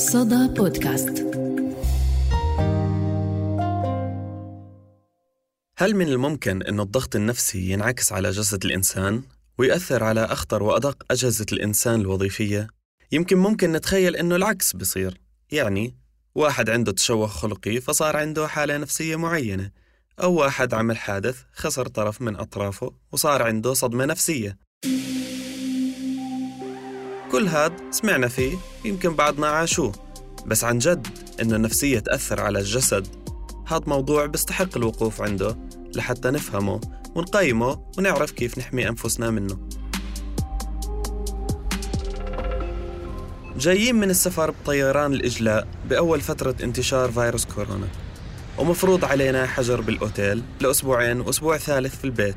صدى بودكاست. هل من الممكن أن الضغط النفسي ينعكس على جسد الإنسان ويأثر على أخطر وأدق أجهزة الإنسان الوظيفية؟ ممكن نتخيل أنه العكس بصير، يعني واحد عنده تشوه خلقي فصار عنده حالة نفسية معينة، أو واحد عمل حادث خسر طرف من أطرافه وصار عنده صدمة نفسية. كل هاد سمعنا فيه، يمكن بعضنا عاشوه، بس عن جد إنه النفسية تأثر على الجسد، هاد موضوع بيستحق الوقوف عنده لحتى نفهمه ونقيمه ونعرف كيف نحمي أنفسنا منه. جايين من السفر بطيران الإجلاء بأول فترة انتشار فيروس كورونا، ومفروض علينا حجر بالأوتيل لأسبوعين وأسبوع ثالث في البيت.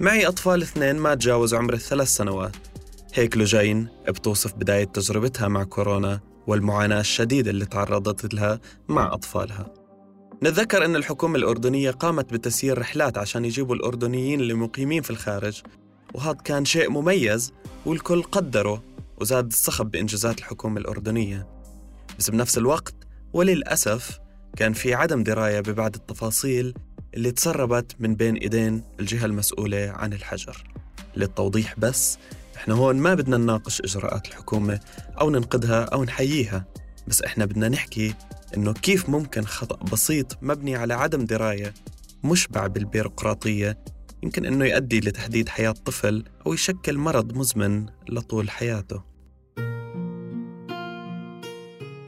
معي أطفال 2 ما تجاوزوا عمر 3 سنوات. هيك لوجين بتوصف بداية تجربتها مع كورونا والمعاناة الشديدة اللي تعرضت لها مع أطفالها. نتذكر أن الحكومة الأردنية قامت بتسيير رحلات عشان يجيبوا الأردنيين اللي مقيمين في الخارج، وهذا كان شيء مميز والكل قدره وزاد الصخب بإنجازات الحكومة الأردنية، بس بنفس الوقت وللأسف كان في عدم دراية ببعض التفاصيل اللي تسربت من بين إيدين الجهة المسؤولة عن الحجر. للتوضيح بس، إحنا هون ما بدنا نناقش إجراءات الحكومة أو ننقدها أو نحييها، بس إحنا بدنا نحكي إنه كيف ممكن خطأ بسيط مبني على عدم دراية مشبع بالبيروقراطية يمكن إنه يؤدي لتحديد حياة طفل أو يشكل مرض مزمن لطول حياته.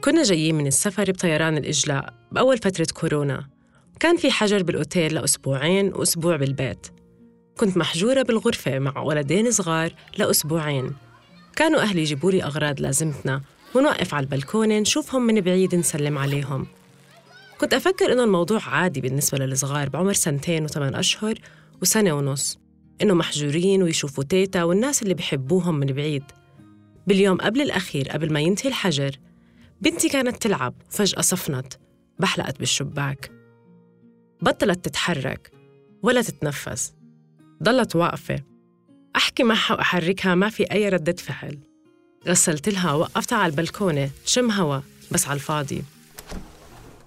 كنا جايين من السفر بطيران الإجلاء بأول فترة كورونا، وكان في حجر بالأوتيل لأسبوعين وأسبوع بالبيت. كنت محجورة بالغرفة مع ولدين صغار لأسبوعين. كانوا أهلي يجيبوا لي أغراض لازمتنا ونوقف على البلكونة نشوفهم من بعيد نسلم عليهم. كنت أفكر إنه الموضوع عادي بالنسبة للصغار بعمر 2 و8 أشهر و1.5 سنة، إنه محجورين ويشوفوا تيتا والناس اللي بحبوهم من بعيد. باليوم قبل الأخير قبل ما ينتهي الحجر، بنتي كانت تلعب وفجأة صفنت، بحلقت بالشباك، بطلت تتحرك ولا تتنفس، ضلت واقفة. أحكي معها وأحركها، ما في أي ردة فعل. غسلت لها، وقفتها على البلكونة تشم هوا، بس على الفاضي.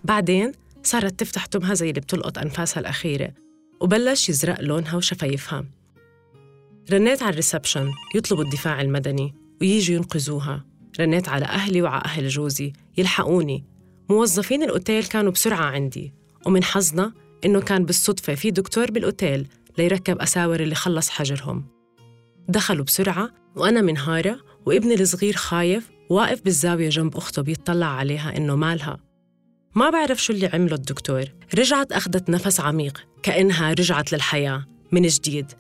بعدين صارت تفتح تمها زي اللي بتلقط أنفاسها الأخيرة، وبلش يزرق لونها وشفايفها. رنيت على الريسبشن يطلبوا الدفاع المدني وييجوا ينقذوها. رنيت على أهلي وعلى أهل جوزي يلحقوني. موظفين الأوتيل كانوا بسرعة عندي، ومن حظنا إنه كان بالصدفة في دكتور بالأوتيل ليركب أساور اللي خلص حجرهم. دخلوا بسرعة وأنا منهارة، وابني الصغير خايف واقف بالزاوية جنب أخته بيطلع عليها إنه مالها. ما بعرف شو اللي عمله الدكتور. رجعت أخذت نفس عميق كأنها رجعت للحياة من جديد،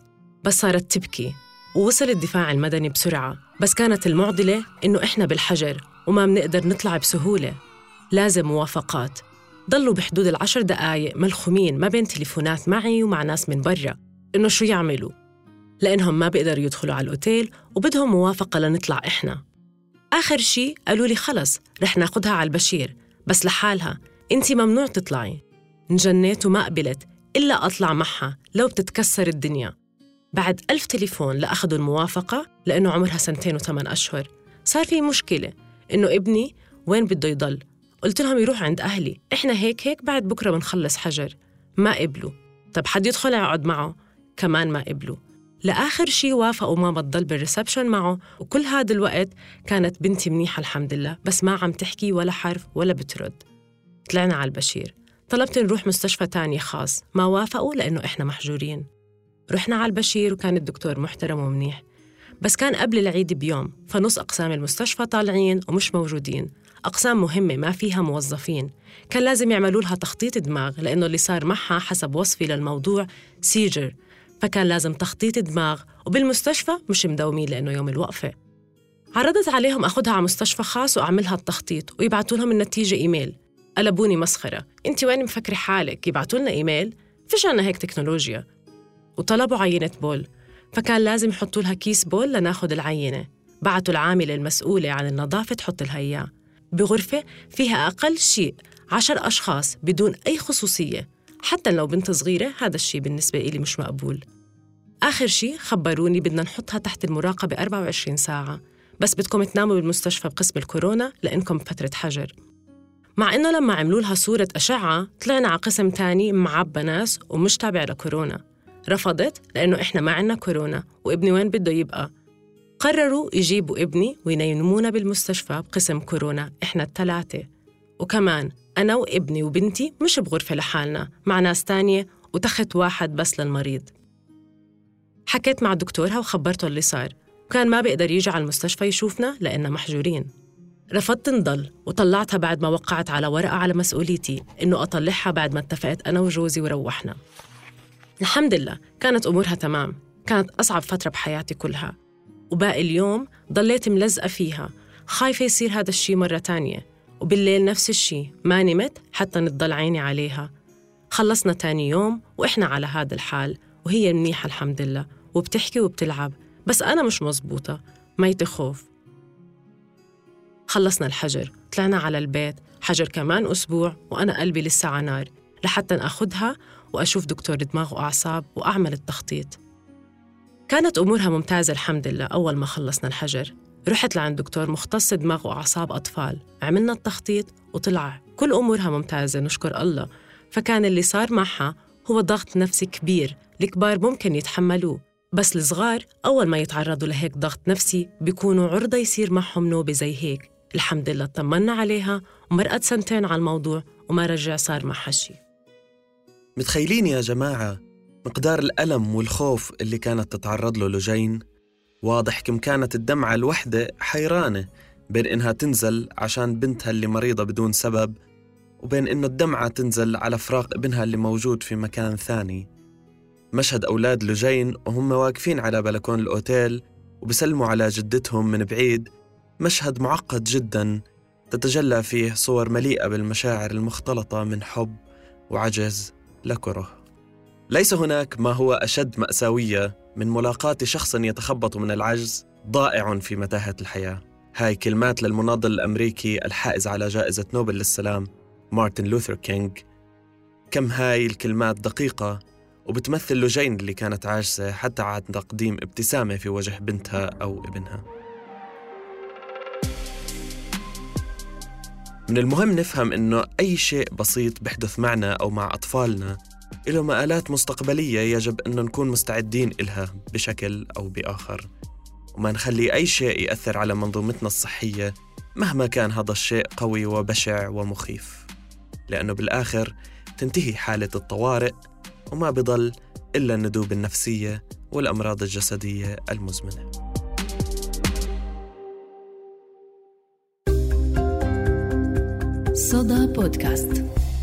بس صارت تبكي. ووصل الدفاع المدني بسرعة، بس كانت المعضلة إنه إحنا بالحجر وما بنقدر نطلع بسهولة، لازم موافقات. ضلوا بحدود 10 دقايق ملخومين ما بين تليفونات معي ومع ناس من برا إنه شو يعملوا، لأنهم ما بيقدروا يدخلوا على الأوتيل وبدهم موافقة لنطلع إحنا. آخر شي قالوا لي خلص رح ناخدها على البشير، بس لحالها، أنتي ممنوع تطلعي. انجنيت وما قبلت، إلا أطلع معها لو بتتكسر الدنيا. بعد 1000 تليفون لأخذوا الموافقة، لأنه عمرها 2 و8 أشهر. صار في مشكلة إنه ابني وين بده يضل. قلت لهم يروح عند أهلي، إحنا هيك بعد بكرة بنخلص حجر. ما قبلوا. طب حد يدخل يقعد معه، كمان ما قبلوا. لآخر شي وافقوا ماما تضل بالريسبشن معه. وكل هذا الوقت كانت بنتي منيحة الحمد لله، بس ما عم تحكي ولا حرف ولا بترد. طلعنا على البشير، طلبت نروح مستشفى تاني خاص، ما وافقوا لأنه إحنا محجورين. رحنا على البشير وكان الدكتور محترم ومنيح، بس كان قبل العيد بيوم، فنص أقسام المستشفى طالعين ومش موجودين. أقسام مهمة ما فيها موظفين، كان لازم يعملوا لها تخطيط دماغ، لأنه اللي صار معها حسب وصفي للموضوع سيجر، فكان لازم تخطيط دماغ، وبالمستشفى مش مداومين لأنه يوم الوقفة. عرضت عليهم أخذها على مستشفى خاص وأعملها التخطيط ويبعتوا لهم النتيجة إيميل. قلبوني مسخرة، أنت وين مفكرة حالك؟ يبعتوا لنا إيميل؟ فيش عنا هيك تكنولوجيا. وطلبوا عينة بول، فكان لازم يحطوا لها كيس بول لناخد العينة. بعتوا العاملة المسؤولة عن النظافة تحط لها إياه بغرفة فيها أقل شيء 10 أشخاص بدون أي خصوصية، حتى لو بنت صغيرة. هذا الشيء بالنسبة إلي مش مقبول. آخر شيء خبروني بدنا نحطها تحت المراقبة 24 ساعة، بس بدكم تناموا بالمستشفى بقسم الكورونا لأنكم بفترة حجر. مع إنه لما عملوا لها صورة أشعة طلعنا على قسم تاني معبى ناس ومش تابع لكورونا. رفضت لأنه إحنا ما عنا كورونا وابني وين بده يبقى. قرروا يجيبوا ابني وينيمونا بالمستشفى بقسم كورونا إحنا الثلاثة، وكمان أنا وابني وبنتي مش بغرفة لحالنا مع ناس تانية وتخت واحد بس للمريض. حكيت مع دكتورها وخبرته اللي صار، وكان ما بيقدر يجي على المستشفى يشوفنا لأننا محجورين. رفضت نضل وطلعتها بعد ما وقعت على ورقة على مسؤوليتي إنه أطلعها بعد ما اتفقت أنا وجوزي وروحنا. الحمد لله كانت أمورها تمام، كانت أصعب فترة بحياتي كلها، وباقي اليوم ضليت ملزقة فيها خايفة يصير هذا الشي مرة تانية، وبالليل نفس الشي ما نمت حتى نضل عيني عليها. خلصنا تاني يوم وإحنا على هذا الحال، وهي منيحة الحمد لله وبتحكي وبتلعب، بس أنا مش مزبوطة ميت خوف. خلصنا الحجر طلعنا على البيت، حجر كمان أسبوع وأنا قلبي لسه على نار، لحتى أخدها وأشوف دكتور دماغ وأعصاب وأعمل التخطيط. كانت أمورها ممتازة الحمد لله. أول ما خلصنا الحجر رحت لعند دكتور مختص دماغ وأعصاب أطفال، عملنا التخطيط وطلع كل أمورها ممتازة نشكر الله. فكان اللي صار معها هو ضغط نفسي كبير، الكبار ممكن يتحملوه بس الصغار أول ما يتعرضوا لهيك ضغط نفسي بيكونوا عرضة يصير معهم نوبة زي هيك. الحمد لله اطمنا عليها ومرقت 2 سنين على الموضوع وما رجع صار معها شي. متخيلين يا جماعة مقدار الألم والخوف اللي كانت تتعرض له لوجين؟ واضح كم كانت الدمعة الوحدة حيرانة بين إنها تنزل عشان بنتها اللي مريضة بدون سبب، وبين إنه الدمعة تنزل على فراق ابنها اللي موجود في مكان ثاني. مشهد أولاد لوجين وهم واقفين على بلكون الأوتيل وبسلموا على جدتهم من بعيد مشهد معقد جداً تتجلى فيه صور مليئة بالمشاعر المختلطة من حب وعجز لكره. ليس هناك ما هو أشد مأساوية من ملاقاة شخص يتخبط من العجز ضائع في متاهة الحياة. هاي كلمات للمناضل الأمريكي الحائز على جائزة نوبل للسلام مارتن لوثر كينغ. كم هاي الكلمات دقيقة وبتمثل لوجين اللي كانت عاجزة حتى عن تقديم ابتسامة في وجه بنتها أو ابنها. من المهم نفهم إنه أي شيء بسيط بيحدث معنا أو مع أطفالنا إله مآلات مستقبلية يجب أن نكون مستعدين إلها بشكل أو بآخر، وما نخلي أي شيء يأثر على منظومتنا الصحية مهما كان هذا الشيء قوي وبشع ومخيف، لأنه بالآخر تنتهي حالة الطوارئ وما بضل إلا الندوب النفسية والأمراض الجسدية المزمنة. صدى بودكاست.